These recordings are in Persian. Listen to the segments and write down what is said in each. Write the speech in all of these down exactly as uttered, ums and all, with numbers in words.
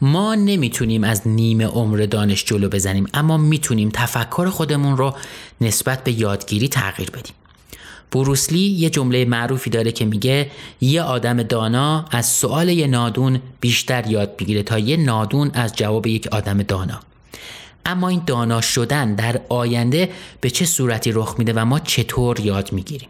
ما نمیتونیم از نیمه عمر دانش جلو بزنیم، اما میتونیم تفکر خودمون رو نسبت به یادگیری تغییر بدیم. بروس لی یه جمله معروفی داره که میگه یه آدم دانا از سؤال یه نادون بیشتر یاد بگیره تا یه نادون از جواب یک آدم دانا. اما این دانا شدن در آینده به چه صورتی رخ میده و ما چطور یاد میگیریم؟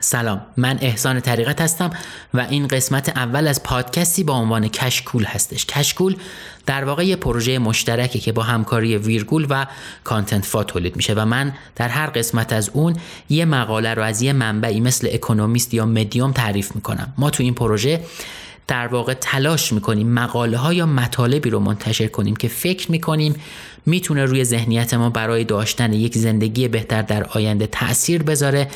سلام، من احسان طریقت هستم و این قسمت اول از پادکستی با عنوان کشکول هستش. کشکول در واقع یه پروژه مشترکه که با همکاری ویرگول و کانتنت فا تولید میشه و من در هر قسمت از اون یه مقاله رو از یه منبعی مثل اکونومیست یا مدیوم تعریف میکنم. ما تو این پروژه در واقع تلاش میکنیم مقاله ها یا مطالبی رو منتشر کنیم که فکر میکنیم میتونه روی ذهنیت ما برای داشتن یک زندگی بهتر در آینده تأثیر بذاره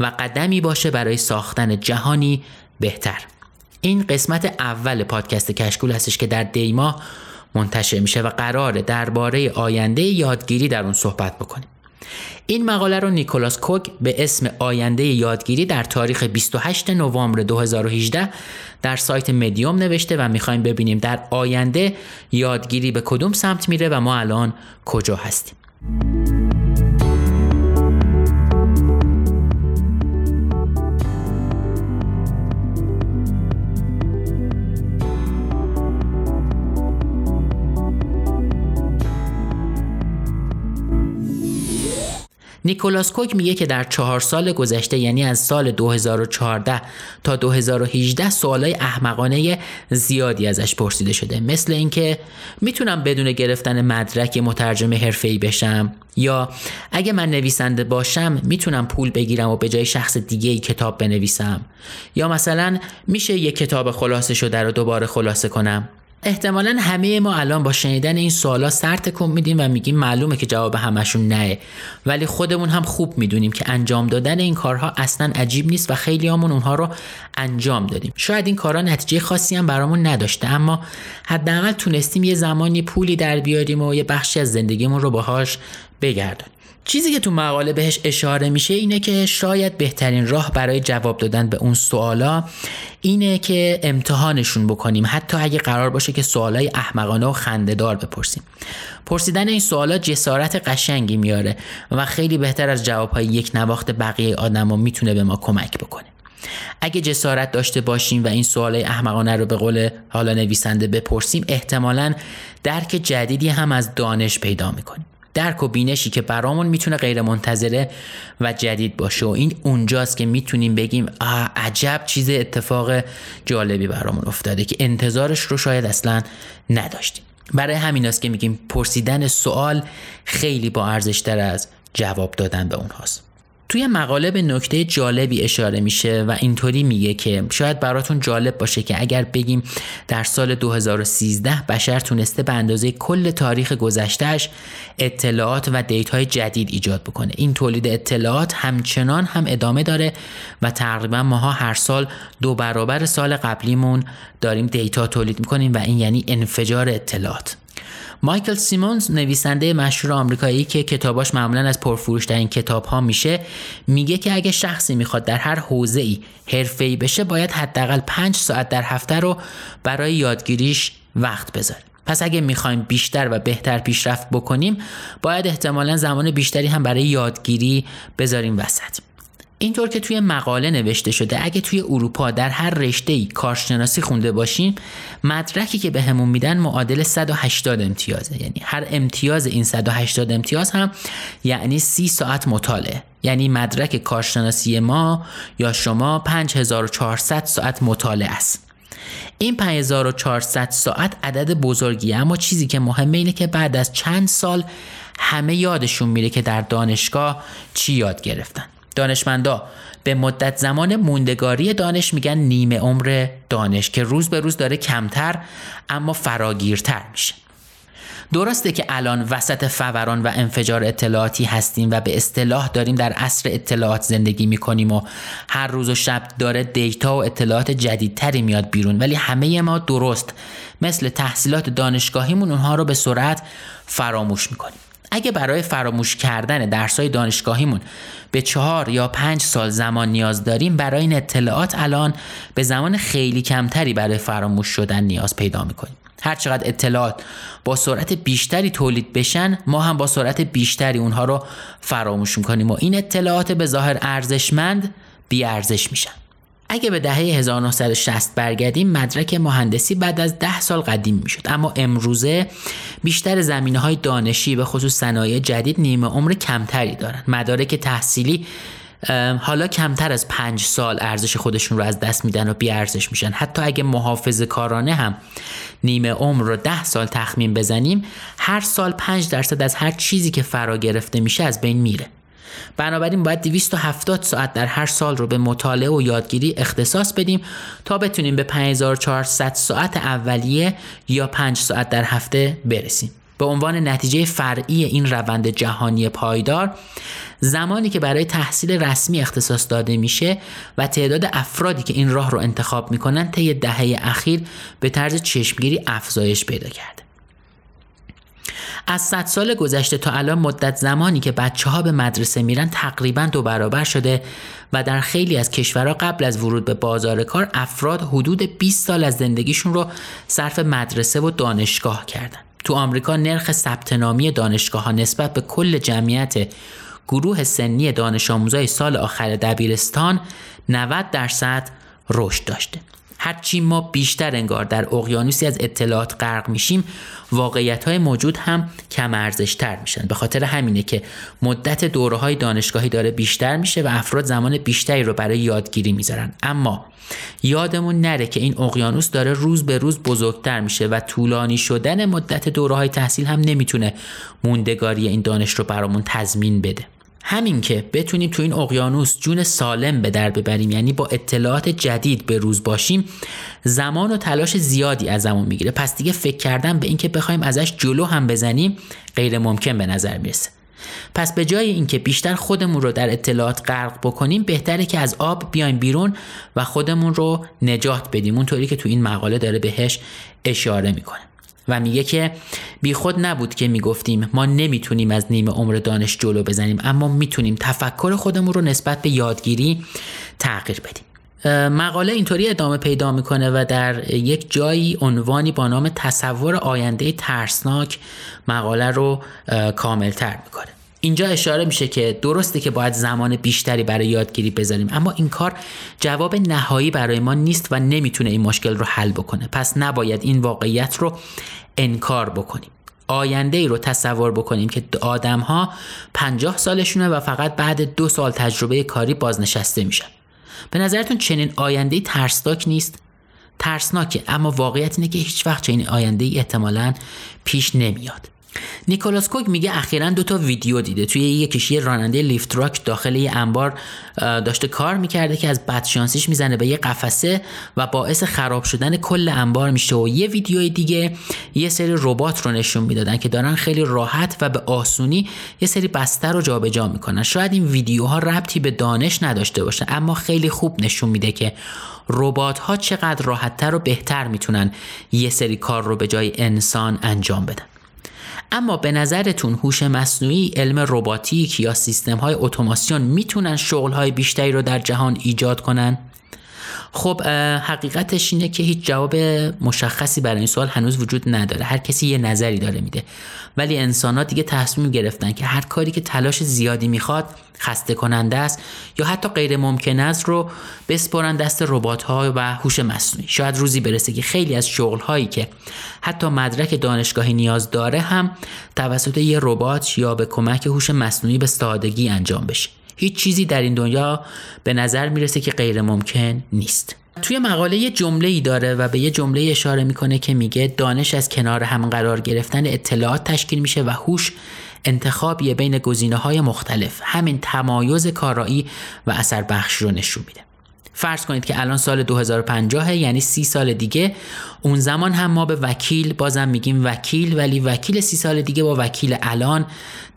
و قدمی باشه برای ساختن جهانی بهتر. این قسمت اول پادکست کشکول هستش که در دی ماه منتشر میشه و قراره درباره آینده یادگیری در اون صحبت بکنیم. این مقاله رو نیکولاس کوگ به اسم آینده یادگیری در تاریخ بیست و هشتم نوامبر دو هزار و هجده در سایت مدیوم نوشته و میخوایم ببینیم در آینده یادگیری به کدوم سمت میره و ما الان کجا هستیم. نیکولاس کوگ میگه که در چهار سال گذشته، یعنی از سال دو هزار و چهارده تا دو هزار و هجده، سوالای احمقانه زیادی ازش پرسیده شده، مثل اینکه میتونم بدون گرفتن مدرک مترجم حرفه‌ای بشم، یا اگه من نویسنده باشم میتونم پول بگیرم و به جای شخص دیگه کتاب بنویسم، یا مثلا میشه یک کتاب خلاصه شده رو دوباره خلاصه کنم. احتمالاً همه ما الان با شنیدن این سوالا سر تکون میدیم و میگیم معلومه که جواب همشون نه، ولی خودمون هم خوب میدونیم که انجام دادن این کارها اصلاً عجیب نیست و خیلی همون اونها رو انجام دادیم. شاید این کارا نتیجه خاصی هم برامون نداشته، اما حداقل تونستیم یه زمانی پولی در بیاریم و یه بخشی از زندگیمون رو باهاش بگردونیم. چیزی که تو مقاله بهش اشاره میشه اینه که شاید بهترین راه برای جواب دادن به اون سوالا اینه که امتحانشون بکنیم، حتی اگه قرار باشه که سوالای احمقانه و خنده‌دار بپرسیم. پرسیدن این سوالا جسارت قشنگی میاره و خیلی بهتر از جوابهای یک نواخت بقیه آدما میتونه به ما کمک بکنه. اگه جسارت داشته باشیم و این سوالای احمقانه رو به قول حالا نویسنده بپرسیم، احتمالاً درک جدیدی هم از دانش پیدا میکنیم. درک و بینشی که برامون میتونه غیر منتظره و جدید باشه و این اونجاست که میتونیم بگیم آه عجب چیز اتفاق جالبی برامون افتاده که انتظارش رو شاید اصلا نداشتیم. برای همین است که میگیم پرسیدن سوال خیلی با ارزش‌تر از جواب دادن به اونهاست. توی مقاله به نکته جالبی اشاره میشه و اینطوری میگه که شاید براتون جالب باشه که اگر بگیم در سال دو هزار و سیزده بشر تونسته به اندازه کل تاریخ گذشتهش اطلاعات و دیتاهای جدید ایجاد بکنه، این تولید اطلاعات همچنان هم ادامه داره و تقریبا ماها هر سال دو برابر سال قبلیمون داریم دیتا تولید میکنیم و این یعنی انفجار اطلاعات. مایکل سیمونز، نویسنده مشهور آمریکایی که کتاباش معمولاً از پرفروش‌ترین کتاب‌ها میشه، میگه که اگه شخصی میخواد در هر حوزه‌ای حرفه‌ای بشه، باید حداقل پنج ساعت در هفته رو برای یادگیریش وقت بذاره. پس اگه میخوایم بیشتر و بهتر پیشرفت بکنیم، باید احتمالاً زمان بیشتری هم برای یادگیری بذاریم وسط. اینطور که توی مقاله نوشته شده، اگه توی اروپا در هر رشته‌ای کارشناسی خونده باشیم، مدرکی که بهمون میدن معادل صد و هشتاد امتیازه، یعنی هر امتیاز این صد و هشتاد امتیاز هم یعنی سی ساعت مطالعه، یعنی مدرک کارشناسی ما یا شما پنج هزار و چهارصد ساعت مطالعه است. این پنج هزار و چهارصد ساعت عدد بزرگیه، اما چیزی که مهمه اینه که بعد از چند سال همه یادشون میره که در دانشگاه چی یاد گرفتن. دانشمندا به مدت زمان موندگاری دانش میگن نیمه عمر دانش که روز به روز داره کمتر اما فراگیرتر میشه. درسته که الان وسط فوران و انفجار اطلاعاتی هستیم و به اصطلاح داریم در عصر اطلاعات زندگی میکنیم و هر روز و شب داره دیتا و اطلاعات جدیدتری میاد بیرون، ولی همه ما درست مثل تحصیلات دانشگاهیمون اونها رو به سرعت فراموش میکنیم. اگه برای فراموش کردن درسای دانشگاهیمون به چهار یا پنج سال زمان نیاز داریم، برای این اطلاعات الان به زمان خیلی کمتری برای فراموش شدن نیاز پیدا میکنیم. هرچقدر اطلاعات با سرعت بیشتری تولید بشن، ما هم با سرعت بیشتری اونها رو فراموش میکنیم و این اطلاعات به ظاهر ارزشمند بی ارزش میشن. اگه به دهه هزار و نهصد و شصت برگردیم، مدرک مهندسی بعد از ده سال قدیم میشد، اما امروزه بیشتر زمینه‌های دانشی به خصوص صنایع جدید نیمه عمر کمتری دارن. مدارک تحصیلی حالا کمتر از پنج سال ارزش خودشون رو از دست میدن و بی ارزش میشن. حتی اگه محافظه‌کارانه هم نیمه عمر رو ده سال تخمین بزنیم، هر سال پنج درصد از هر چیزی که فرا گرفته میشه از بین میره. بنابراین باید دویست و هفتاد ساعت در هر سال رو به مطالعه و یادگیری اختصاص بدیم تا بتونیم به پنج هزار و چهارصد ساعت اولیه یا پنج ساعت در هفته برسیم. به عنوان نتیجه فرعی این روند جهانی پایدار، زمانی که برای تحصیل رسمی اختصاص داده میشه و تعداد افرادی که این راه رو انتخاب میکنن طی دهه اخیر به طرز چشمگیری افزایش پیدا کرده. از صد سال گذشته تا الان مدت زمانی که بچه ها به مدرسه میرن تقریبا دو برابر شده و در خیلی از کشورها قبل از ورود به بازار کار افراد حدود بیست سال از زندگیشون رو صرف مدرسه و دانشگاه کردن. تو آمریکا نرخ ثبت نامی دانشگاه‌ها نسبت به کل جمعیت گروه سنی دانش آموزای سال آخر دبیرستان نود درصد رشد داشته. هرچی ما بیشتر انگار در اقیانوسی از اطلاعات غرق میشیم، واقعیت‌های موجود هم کم ارزش‌تر میشن. به خاطر همینه که مدت دوره‌های دانشگاهی داره بیشتر میشه و افراد زمان بیشتری رو برای یادگیری میذارن. اما یادمون نره که این اقیانوس داره روز به روز بزرگتر میشه و طولانی شدن مدت دوره‌های تحصیل هم نمیتونه موندگاری این دانش رو برامون تضمین بده. همین که بتونیم تو این اقیانوس جون سالم به در ببریم، یعنی با اطلاعات جدید به روز باشیم، زمان و تلاش زیادی ازمون میگیره. پس دیگه فکر کردن به این که بخوایم ازش جلو هم بزنیم غیر ممکن به نظر میرسه. پس به جای اینکه بیشتر خودمون رو در اطلاعات غرق بکنیم، بهتره که از آب بیایم بیرون و خودمون رو نجات بدیم، اونطوری که تو این مقاله داره بهش اشاره میکنه و میگه که بیخود نبود که میگفتیم ما نمیتونیم از نیمه عمر دانش جلو بزنیم، اما میتونیم تفکر خودمون رو نسبت به یادگیری تغییر بدیم. مقاله اینطوری ادامه پیدا میکنه و در یک جایی عنوانی با نام تصور آینده ترسناک مقاله رو کاملتر میکنه. اینجا اشاره میشه که درسته که باید زمان بیشتری برای یادگیری بذاریم، اما این کار جواب نهایی برای ما نیست و نمیتونه این مشکل رو حل بکنه. پس نباید این واقعیت رو انکار بکنیم. آینده ای رو تصور بکنیم که آدم ها پنجاه سالشونه و فقط بعد دو سال تجربه کاری بازنشسته میشن. به نظرتون چنین آینده‌ای ترسناک نیست؟ ترسناکه، اما واقعیت اینه که هیچ وقت چنین آینده‌ای احتمالاً پیش نمیاد. نیکولاس کوگ میگه اخیراً دو تا ویدیو دیده. توی یکیش یه راننده لیفت راک داخل یه انبار داشته کار میکرده که از بدشانسیش میزنه به یه قفسه و باعث خراب شدن کل انبار میشه، و یه ویدیوی دیگه یه سری ربات رو نشون میدادن که دارن خیلی راحت و به آسونی یه سری بسته رو جابجا میکنن. شاید این ویدیوها ربطی به دانش نداشته باشه، اما خیلی خوب نشون میده که ربات‌ها چقدر راحت‌تر و بهتر میتونن یه سری کار رو به جای انسان انجام بدن. اما به نظرتون هوش مصنوعی، علم رباتیک یا سیستم‌های اتوماسیون میتونن شغل‌های بیشتری رو در جهان ایجاد کنن؟ خب حقیقتش اینه که هیچ جواب مشخصی برای این سوال هنوز وجود نداره. هر کسی یه نظری داره میده، ولی انسان‌ها دیگه تصمیم گرفتن که هر کاری که تلاش زیادی میخواد، خسته کننده است یا حتی غیر ممکن است رو بسپرن دست ربات‌ها و هوش مصنوعی. شاید روزی برسه که خیلی از شغل‌هایی که حتی مدرک دانشگاهی نیاز داره هم توسط یه ربات یا به کمک هوش مصنوعی به سادگی انجام بشه. هیچ چیزی در این دنیا به نظر میرسه که غیر ممکن نیست. توی مقاله یه جمله‌ای داره و به یه جمله اشاره میکنه که میگه دانش از کنار هم قرار گرفتن اطلاعات تشکیل میشه و هوش انتخابی بین گزینه‌های مختلف. همین تمایز کارایی و اثر بخش رو نشون میده. فرض کنید که الان سال دو هزار و پنجاه، یعنی سی سال دیگه، اون زمان هم ما به وکیل بازم میگیم وکیل، ولی وکیل سی سال دیگه با وکیل الان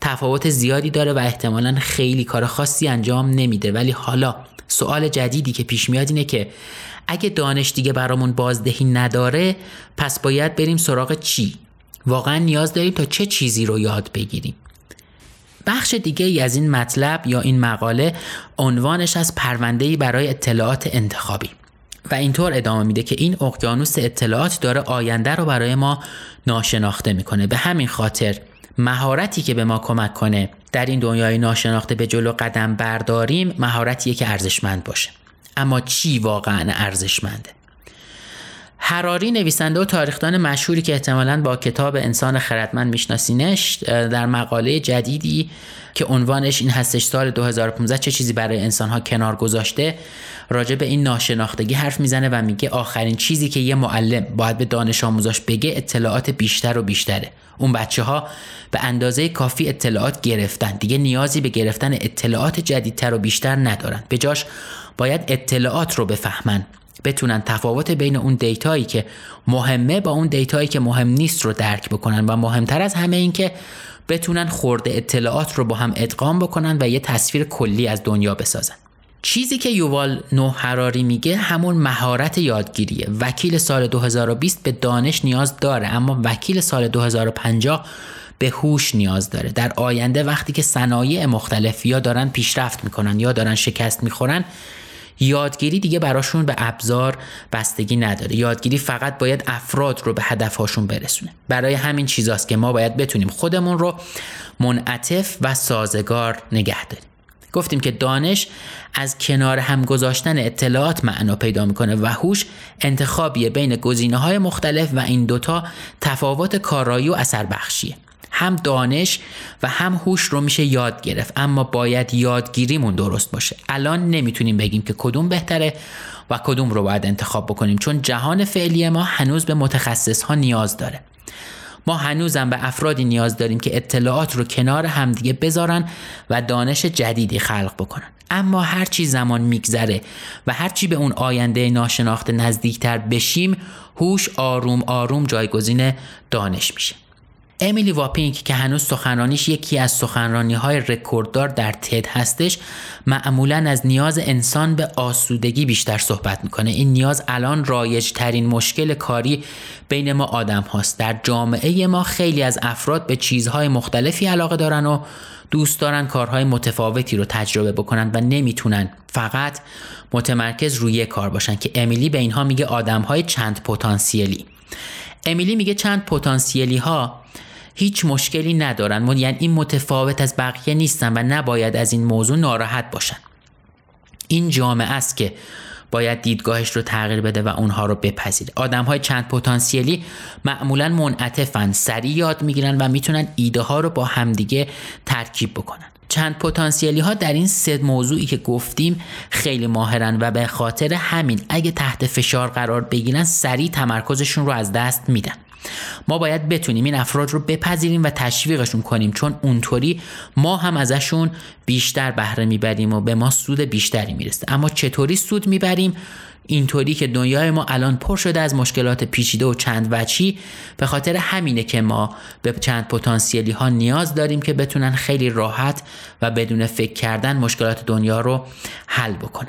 تفاوت زیادی داره و احتمالاً خیلی کار خاصی انجام نمیده. ولی حالا سوال جدیدی که پیش میاد اینه که اگه دانش دیگه برامون بازدهی نداره، پس باید بریم سراغ چی؟ واقعا نیاز داریم تا چه چیزی رو یاد بگیریم؟ بخش دیگه ای از این مطلب یا این مقاله عنوانش از پرونده‌ای برای اطلاعات انتخابی و اینطور ادامه میده که این اقیانوس اطلاعات داره آینده رو برای ما ناشناخته میکنه. به همین خاطر مهارتی که به ما کمک کنه در این دنیای ناشناخته به جلو قدم برداریم، مهارتیه که ارزشمند باشه. اما چی واقعا ارزشمنده؟ هراری، نویسنده و تاریخدان مشهوری که احتمالاً با کتاب انسان خردمند میشناسینش، در مقاله جدیدی که عنوانش این هستش سال دو هزار و پانزده چه چیزی برای انسان‌ها کنار گذاشته، راجع به این ناشناختگی حرف میزنه و میگه آخرین چیزی که یه معلم باید به دانش آموزاش بگه اطلاعات بیشتر و بیشتره. اون بچه‌ها به اندازه کافی اطلاعات گرفتن، دیگه نیازی به گرفتن اطلاعات جدیدتر و بیشتر ندارن. به جاش باید اطلاعات رو بفهمن، بتونن تفاوت بین اون دیتایی که مهمه با اون دیتایی که مهم نیست رو درک بکنن و مهمتر از همه این که بتونن خورده اطلاعات رو با هم ادغام بکنن و یه تصویر کلی از دنیا بسازن. چیزی که یووال نوح هراری میگه همون مهارت یادگیریه. وکیل سال دو هزار و بیست به دانش نیاز داره، اما وکیل سال دو هزار و پنجاه به هوش نیاز داره. در آینده وقتی که صنایع مختلف یا دارن پیشرفت میکنن یا دارن شکست میخورن، یادگیری دیگه براشون به ابزار بستگی نداره. یادگیری فقط باید افراد رو به هدفهاشون برسونه. برای همین چیزاست که ما باید بتونیم خودمون رو منعطف و سازگار نگه داریم. گفتیم که دانش از کنار هم گذاشتن اطلاعات معنا پیدا میکنه و هوش انتخابیه بین گزینه‌های مختلف و این دوتا تفاوت کارایی و اثر بخشیه. هم دانش و هم هوش رو میشه یاد گرفت، اما باید یادگیریمون درست باشه. الان نمیتونیم بگیم که کدوم بهتره و کدوم رو باید انتخاب بکنیم، چون جهان فعلی ما هنوز به متخصص‌ها نیاز داره. ما هنوزم به افرادی نیاز داریم که اطلاعات رو کنار همدیگه بذارن و دانش جدیدی خلق بکنن. اما هرچی زمان میگذره و هرچی به اون آینده ناشناخته نزدیکتر بشیم، هوش آروم آروم جایگزین دانش میشه. امیلی واپینک که هنوز سخنرانیش یکی از سخنرانی‌های رکورددار در تد هستش، معمولاً از نیاز انسان به آسودگی بیشتر صحبت می‌کنه. این نیاز الان رایج‌ترین مشکل کاری بین ما آدم هاست. در جامعه ما خیلی از افراد به چیزهای مختلفی علاقه دارن و دوست دارن کارهای متفاوتی رو تجربه بکنن و نمیتونن فقط متمرکز روی یک کار باشن که امیلی به اینها میگه آدم‌های چند پتانسیلی. امیلی میگه چند پتانسیلی‌ها هیچ مشکلی ندارن، یعنی این متفاوت از بقیه نیستن و نباید از این موضوع ناراحت باشن. این جامعه است که باید دیدگاهش رو تغییر بده و اونها رو بپذیره. آدم‌های چند پتانسیلی معمولاً منعطفن، سریع یاد میگیرن و میتونن ایده ها رو با همدیگه ترکیب بکنن. چند پتانسیلی ها در این سه موضوعی که گفتیم خیلی ماهرن و به خاطر همین اگه تحت فشار قرار بگیرن، سریع تمرکزشون رو از دست میدن. ما باید بتونیم این افراد رو بپذیریم و تشویقشون کنیم، چون اونطوری ما هم ازشون بیشتر بهره میبریم و به ما سود بیشتری میرسه. اما چطوری سود میبریم؟ اینطوری که دنیای ما الان پر شده از مشکلات پیچیده و چند وجهی. به خاطر همینه که ما به چند پتانسیلی ها نیاز داریم که بتونن خیلی راحت و بدون فکر کردن مشکلات دنیا رو حل بکنن.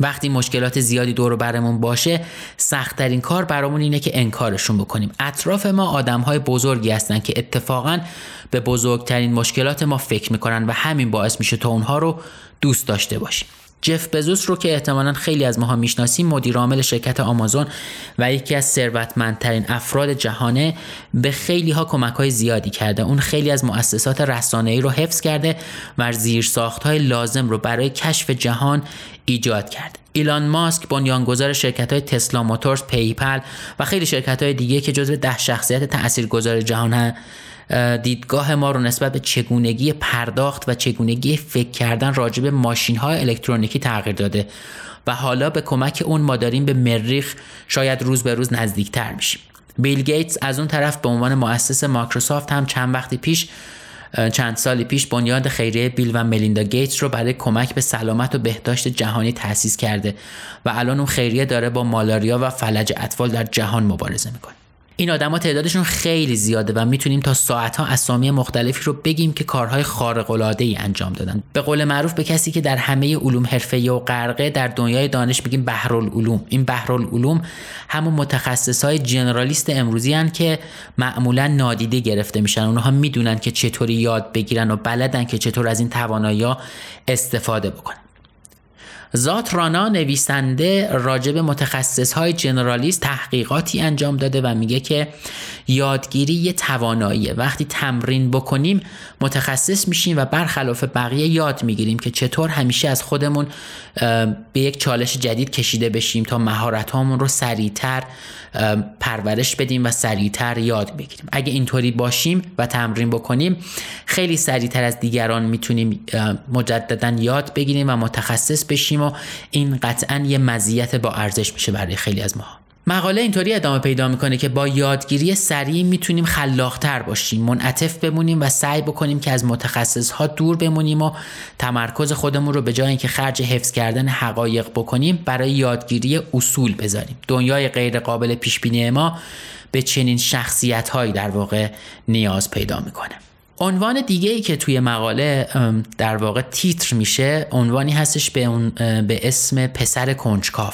وقتی مشکلات زیادی دور و برمون باشه، سخت‌ترین کار برامون اینه که انکارشون بکنیم. اطراف ما آدم‌های بزرگی هستن که اتفاقاً به بزرگترین مشکلات ما فکر می‌کنن و همین باعث میشه تا اونها رو دوست داشته باشیم. جف بزوس رو که احتمالاً خیلی از ماها میشناسیم، مدیرعامل شرکت آمازون و یکی از ثروتمندترین افراد جهانه، به خیلی ها کمک‌های زیادی کرده. اون خیلی از مؤسسات رسانه‌ای رو حفظ کرده و زیرساخت‌های لازم رو برای کشف جهان ایجاد کرد. ایلان ماسک، بنیانگذار شرکت‌های تسلا موتورز، پیپل و خیلی شرکت‌های دیگه که جزو ده شخصیت تأثیرگذار جهانه، دیدگاه ما رو نسبت به چگونگی پرداخت و چگونگی فکر کردن راجع به ماشین‌های الکترونیکی تغییر داده و حالا به کمک اون ما داریم به مریخ شاید روز به روز نزدیک‌تر میشیم. بیل گیتس از اون طرف به عنوان مؤسس مایکروسافت هم چند وقتی پیش چند سالی پیش بنیاد خیریه بیل و ملیندا گیتس رو برای کمک به سلامت و بهداشت جهانی تأسیس کرده و الان اون خیریه داره با مالاریا و فلج اطفال در جهان مبارزه میکنه. این آدم‌ها تعدادشون خیلی زیاده و میتونیم تا ساعت‌ها اسامی مختلفی رو بگیم که کارهای خارق‌العاده‌ای انجام دادن. به قول معروف به کسی که در همه علوم حرفه‌ای و غرقه در دنیای دانش میگیم بحرالعلوم. این بحرالعلوم همون متخصص‌های جنرالیست امروزی هستن که معمولاً نادیده گرفته میشن. اونها میدونن که چطوری یاد بگیرن و بلدن که چطور از این توانایی‌ها استفاده بکنن. ذات رانا نویسنده راجب متخصصهای جنرالیست تحقیقاتی انجام داده و میگه که یادگیری یه تواناییه. وقتی تمرین بکنیم متخصص میشیم و برخلاف بقیه یاد میگیریم که چطور همیشه از خودمون به یک چالش جدید کشیده بشیم تا مهارت‌هامون رو سریعتر پرورش بدیم و سریعتر یاد بگیریم. اگه اینطوری باشیم و تمرین بکنیم خیلی سریعتر از دیگران میتونیم مجدداً یاد بگیریم و متخصص بشیم و این قطعاً یه مزیت با ارزش میشه برای خیلی از ما. مقاله اینطوری ادامه پیدا میکنه که با یادگیری سریع میتونیم خلاق‌تر باشیم، منعطف بمونیم و سعی بکنیم که از متخصص‌ها دور بمونیم و تمرکز خودمون رو به جای اینکه خرج حفظ کردن حقایق بکنیم برای یادگیری اصول بذاریم. دنیای غیر قابل پیشبینی ما به چنین شخصیت‌هایی در واقع نیاز پیدا میکنه. عنوان دیگه‌ای که توی مقاله در واقع تیتر میشه، عنوانی هستش به اون به اسم پسر کنجکاو.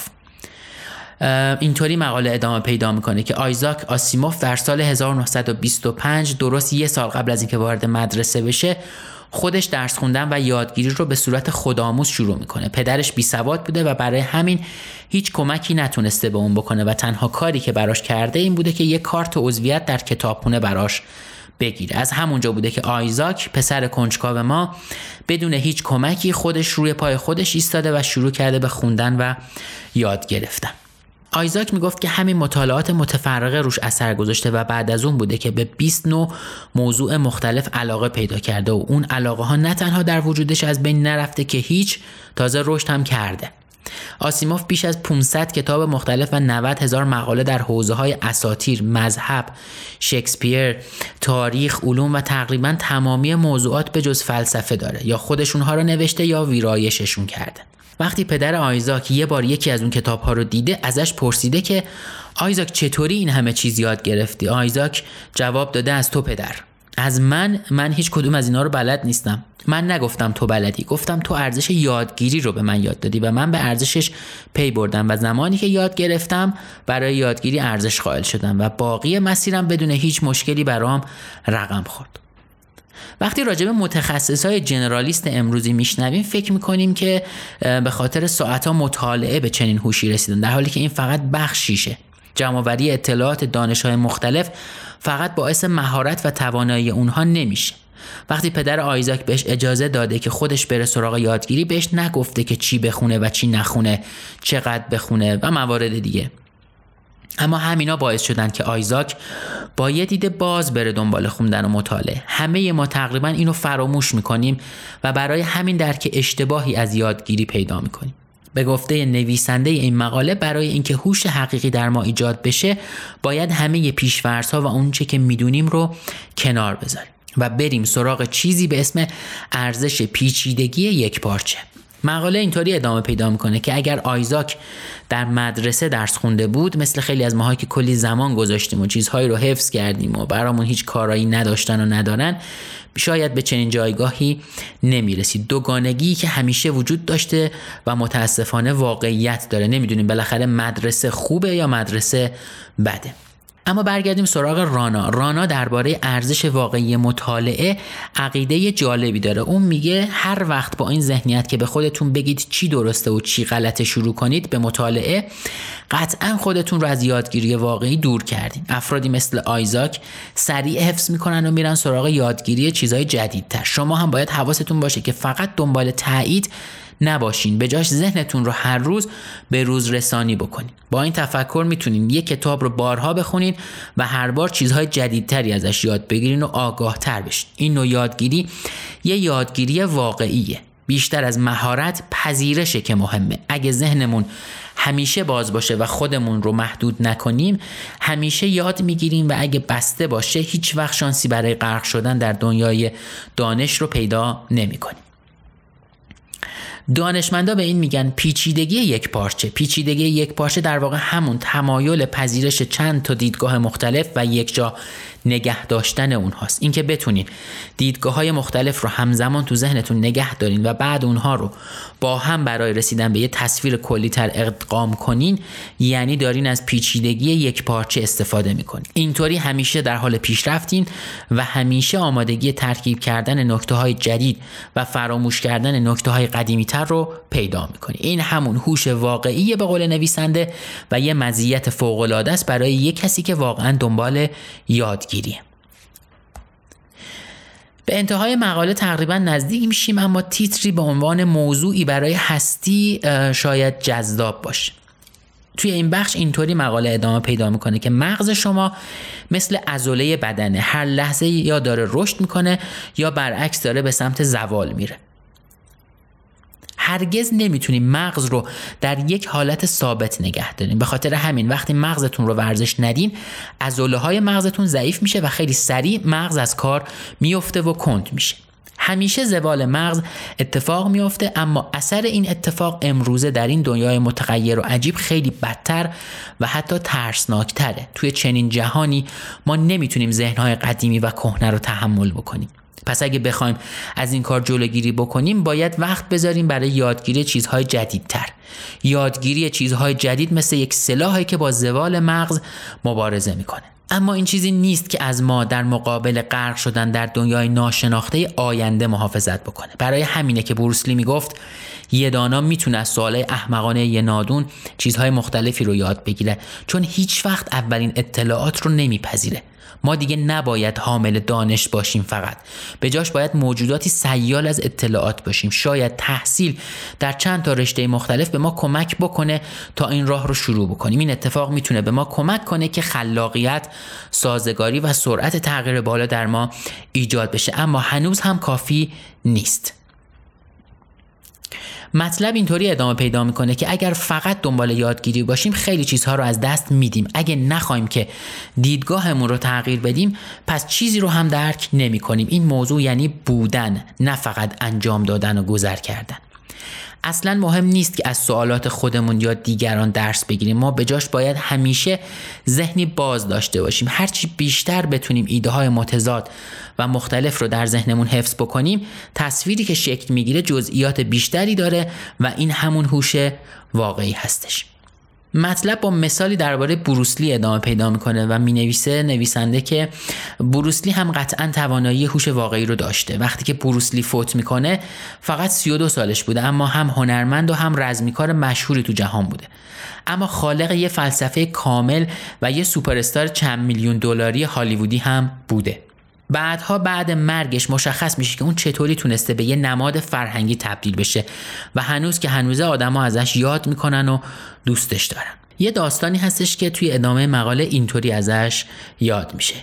اینطوری مقاله ادامه پیدا میکنه که آیزاک آسیموف در سال هزار و نهصد و بیست و پنج درست یه سال قبل از اینکه وارد مدرسه بشه خودش درس خوندن و یادگیری رو به صورت خودآموز شروع میکنه. پدرش بیسواد بوده و برای همین هیچ کمکی نتونسته به اون بکنه و تنها کاری که براش کرده این بوده که یه کارت عضویت در کتابخونه براش بگیره. از همونجا بوده که آیزاک پسر کنجکاو ما بدون هیچ کمکی خودش روی پای خودش ایستاده و شروع کرده به خوندن و یاد گرفتن. آیزاک میگفت که همین مطالعات متفرقه روش اثر گذاشته و بعد از اون بوده که به بیست نوع موضوع مختلف علاقه پیدا کرده و اون علاقه ها نه تنها در وجودش از بین نرفته که هیچ، تازه رشد هم کرده. آسیموف بیش از پانصد کتاب مختلف و نود هزار مقاله در حوزه‌های اساطیر، مذهب، شکسپیر، تاریخ، علوم و تقریباً تمامی موضوعات به جز فلسفه داره. یا خودشونها رو نوشته یا ویرایششون کرده. وقتی پدر آیزاک یه بار یکی از اون کتاب‌ها رو دیده ازش پرسیده که آیزاک چطوری این همه چیز یاد گرفتی؟ آیزاک جواب داده از تو پدر. از من من هیچ کدوم از اینا رو بلد نیستم. من نگفتم تو بلدی، گفتم تو ارزش یادگیری رو به من یاد دادی و من به ارزشش پی بردم و زمانی که یاد گرفتم برای یادگیری ارزش قائل شدم و باقی مسیرم بدون هیچ مشکلی برام رقم خورد. وقتی راجع به متخصص‌های جنرالیست امروزی میشنویم فکر میکنیم که به خاطر ساعت‌ها مطالعه به چنین هوشی رسیدن، در حالی که این فقط بخشیشه. جمع‌آوری اطلاعات دانش‌های مختلف فقط باعث مهارت و توانایی اونها نمیشه. وقتی پدر آیزاک بهش اجازه داده که خودش بره سراغ یادگیری، بهش نگفته که چی بخونه و چی نخونه، چقدر بخونه و موارد دیگه. اما همینا باعث شدن که آیزاک با یه دیده باز بره دنبال خوندن و مطالعه. همه ما تقریبا اینو فراموش میکنیم و برای همین درک اشتباهی از یادگیری پیدا میکنیم. به گفته نویسنده این مقاله برای اینکه هوش حقیقی در ما ایجاد بشه باید همه پیش‌فرض‌ها و اونچه که میدونیم رو کنار بذاریم و بریم سراغ چیزی به اسم ارزش پیچیدگی یکپارچه. مقاله اینطوری ادامه پیدا میکنه که اگر آیزاک در مدرسه درس خونده بود، مثل خیلی از ماها که کلی زمان گذاشتیم و چیزهایی رو حفظ کردیم و برامون هیچ کارایی نداشتن و ندارن، شاید به چنین جایگاهی نمیرسید. دوگانگی که همیشه وجود داشته و متاسفانه واقعیت داره. نمیدونیم بالاخره مدرسه خوبه یا مدرسه بده. اما برگردیم سراغ رانا. رانا درباره ارزش واقعی مطالعه عقیده جالبی داره. اون میگه هر وقت با این ذهنیت که به خودتون بگید چی درسته و چی غلطه شروع کنید به مطالعه، قطعا خودتون رو از یادگیری واقعی دور کردین. افرادی مثل آیزاک سریع حفظ میکنن و میرن سراغ یادگیری چیزای جدیدتر. شما هم باید حواستون باشه که فقط دنبال تایید نباشین، به جاش ذهنتون رو هر روز به روز رسانی بکنین. با این تفکر میتونین یک کتاب رو بارها بخونین و هر بار چیزهای جدیدتری ازش یاد بگیرین و آگاه تر بشین. این نوع یادگیری یه یادگیری واقعیه. بیشتر از مهارت پذیرشه که مهمه. اگه ذهنمون همیشه باز باشه و خودمون رو محدود نکنیم، همیشه یاد میگیریم و اگه بسته باشه هیچ وقت شانسی برای غرق شدن در دنیای دانش رو پیدا نمی‌کنیم. دانشمندا به این میگن پیچیدگی یک پارچه. پیچیدگی یک پارچه در واقع همون تمایل پذیرش چند تا دیدگاه مختلف و یک جا نگه داشتن اونهاست. اینکه بتونین دیدگاه‌های مختلف رو همزمان تو ذهنتون نگه دارین و بعد اونها رو با هم برای رسیدن به یه تصویر کلی‌تر اقدام کنین، یعنی دارین از پیچیدگی یک پارچه استفاده می‌کنین. اینطوری همیشه در حال پیشرفتین و همیشه آمادگی ترکیب کردن نکته‌های جدید و فراموش کردن نکته‌های قدیمی‌تر رو پیدا می‌کنین. این همون هوش واقعی به قول نویسنده و یه مزیت فوق‌العاده است برای یه کسی که واقعاً دنبال یادگیری. به انتهای مقاله تقریبا نزدیک میشیم، اما تیتری به عنوان موضوعی برای هستی شاید جذاب باشه. توی این بخش اینطوری مقاله ادامه پیدا میکنه که مغز شما مثل عضله بدنه، هر لحظه یا داره رشد میکنه یا برعکس داره به سمت زوال میره. هرگز نمیتونیم مغز رو در یک حالت ثابت نگه داریم. به خاطر همین وقتی مغزتون رو ورزش ندین، عضله‌های مغزتون ضعیف میشه و خیلی سریع مغز از کار میفته و کند میشه. همیشه زوال مغز اتفاق میفته، اما اثر این اتفاق امروزه در این دنیای متغیر و عجیب خیلی بدتر و حتی ترسناکتره. توی چنین جهانی ما نمیتونیم ذهن‌های قدیمی و کهنه رو تحمل بکنیم. پس اگه بخوایم از این کار جلوگیری بکنیم، باید وقت بذاریم برای یادگیری چیزهای جدیدتر. یادگیری چیزهای جدید مثل یک سلاحی که با زوال مغز مبارزه میکنه. اما این چیزی نیست که از ما در مقابل غرق شدن در دنیای ناشناخته آینده محافظت بکنه. برای همینه که بروس لی میگفت یه دانا میتونه از سوالای احمقانه یه نادون چیزهای مختلفی رو یاد بگیره، چون هیچ وقت اولین اطلاعات رو نمیپذیره. ما دیگه نباید حامل دانش باشیم، فقط به جاش باید موجوداتی سیال از اطلاعات باشیم. شاید تحصیل در چند تا رشته مختلف به ما کمک بکنه تا این راه رو شروع بکنیم. این اتفاق میتونه به ما کمک کنه که خلاقیت، سازگاری و سرعت تغییر بالا در ما ایجاد بشه، اما هنوز هم کافی نیست. مطلب اینطوری ادامه پیدا میکنه که اگر فقط دنبال یادگیری باشیم، خیلی چیزها رو از دست میدیم. اگه نخوایم که دیدگاهمون رو تغییر بدیم، پس چیزی رو هم درک نمیکنیم. این موضوع یعنی بودن، نه فقط انجام دادن و گذر کردن. اصلا مهم نیست که از سوالات خودمون یا دیگران درس بگیریم. ما به جاش باید همیشه ذهنی باز داشته باشیم. هرچی بیشتر بتونیم ایده های متضاد و مختلف رو در ذهنمون حفظ بکنیم، تصویری که شکل میگیره جزئیات بیشتری داره و این همون هوش واقعی هستش. مطلب با مثالی درباره بروس لی ادامه پیدا میکنه و مینویسه نویسنده که بروس لی هم قطعاً توانایی هوش واقعی رو داشته. وقتی که بروس لی فوت میکنه فقط سی و دو سالش بوده، اما هم هنرمند و هم رزمیکار مشهوری تو جهان بوده، اما خالق یه فلسفه کامل و یه سوپراستار چند میلیون دلاری هالیوودی هم بوده. بعدها بعد مرگش مشخص میشه که اون چطوری تونسته به یه نماد فرهنگی تبدیل بشه و هنوز که هنوزه آدما ازش یاد میکنن و دوستش دارن. یه داستانی هستش که توی ادامه مقاله اینطوری ازش یاد میشه.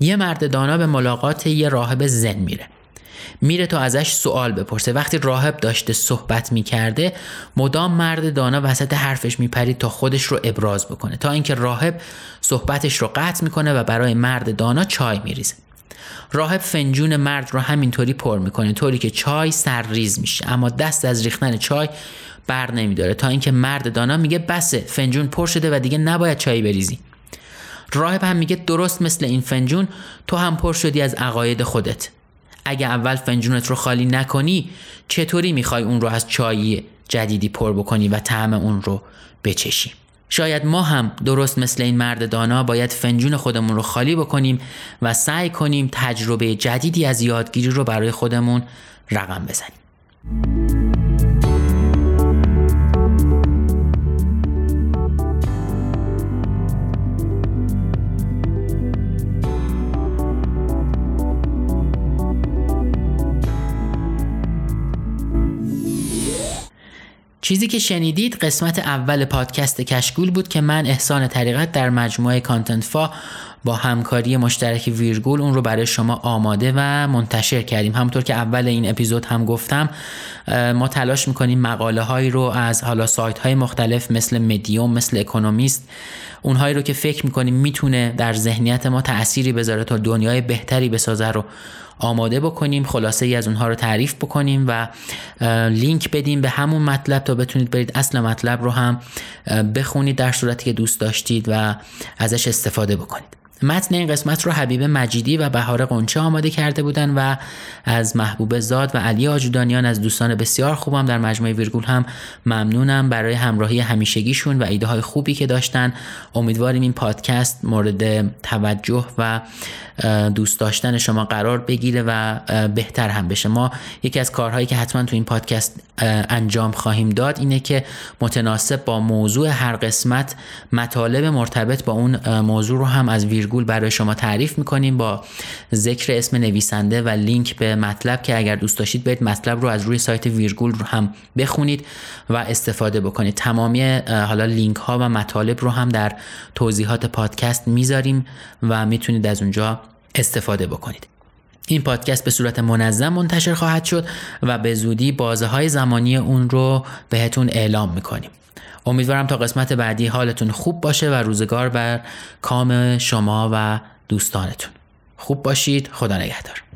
یه مرد دانا به ملاقات یه راهب زن میره. میره تا ازش سوال بپرسه. وقتی راهب داشته صحبت میکرده، مدام مرد دانا وسط حرفش میپرید تا خودش رو ابراز بکنه، تا اینکه راهب صحبتش رو قطع میکنه و برای مرد دانا چای میریزه. راهب فنجون مرد رو همینطوری پر میکنه، طوری که چای سرریز میشه، اما دست از ریختن چای بر نمیداره، تا اینکه مرد دانا میگه بسه، فنجون پر شده و دیگه نباید چای بریزی. راهب هم میگه درست مثل این فنجون، تو هم پر شدی از عقاید خودت. اگه اول فنجونت رو خالی نکنی، چطوری میخوای اون رو از چای جدیدی پر بکنی و طعم اون رو بچشی؟ شاید ما هم درست مثل این مرد دانا باید فنجون خودمون رو خالی بکنیم و سعی کنیم تجربه جدیدی از یادگیری رو برای خودمون رقم بزنیم. چیزی که شنیدید قسمت اول پادکست کشکول بود که من احسان طریقت در مجموعه کانتنت فا با همکاری مشترک ویرگول اون رو برای شما آماده و منتشر کردیم. همونطور که اول این اپیزود هم گفتم، ما تلاش میکنیم مقاله هایی رو از حالا سایت های مختلف مثل مدیوم، مثل اکونومیست، اونهایی رو که فکر میکنیم میتونه در ذهنیت ما تأثیری بذاره تا دنیای بهتری بسازه رو آماده بکنیم، خلاصه ای از اونها رو تعریف بکنیم و لینک بدیم به همون مطلب تا بتونید برید اصل مطلب رو هم بخونید در صورتی که دوست داشتید و ازش استفاده بکنید. متن این قسمت رو حبیب مجیدی و بهار قنچه آماده کرده بودن و از محبوب زاد و علی آجودانیان از دوستان بسیار خوبم در مجموعه ویرگول هم ممنونم برای همراهی همیشگیشون و ایده های خوبی که داشتن. امیدواریم این پادکست مورد توجه و دوست داشتن شما قرار بگیره و بهتر هم بشه. ما یکی از کارهایی که حتما تو این پادکست انجام خواهیم داد اینه که متناسب با موضوع هر قسمت مطالب مرتبط با اون موضوع رو هم از ویرگول برای شما تعریف میکنیم با ذکر اسم نویسنده و لینک به مطلب که اگر دوست داشتید برید مطلب رو از روی سایت ویرگول رو هم بخونید و استفاده بکنید. تمامی حالا لینک ها و مطالب رو هم در توضیحات پادکست میذاریم و میتونید از اونجا استفاده بکنید. این پادکست به صورت منظم منتشر خواهد شد و به زودی بازه های زمانی اون رو بهتون اعلام میکنیم. امیدوارم تا قسمت بعدی حالتون خوب باشه و روزگار بر کام شما و دوستانتون. خوب باشید. خدا نگهدار.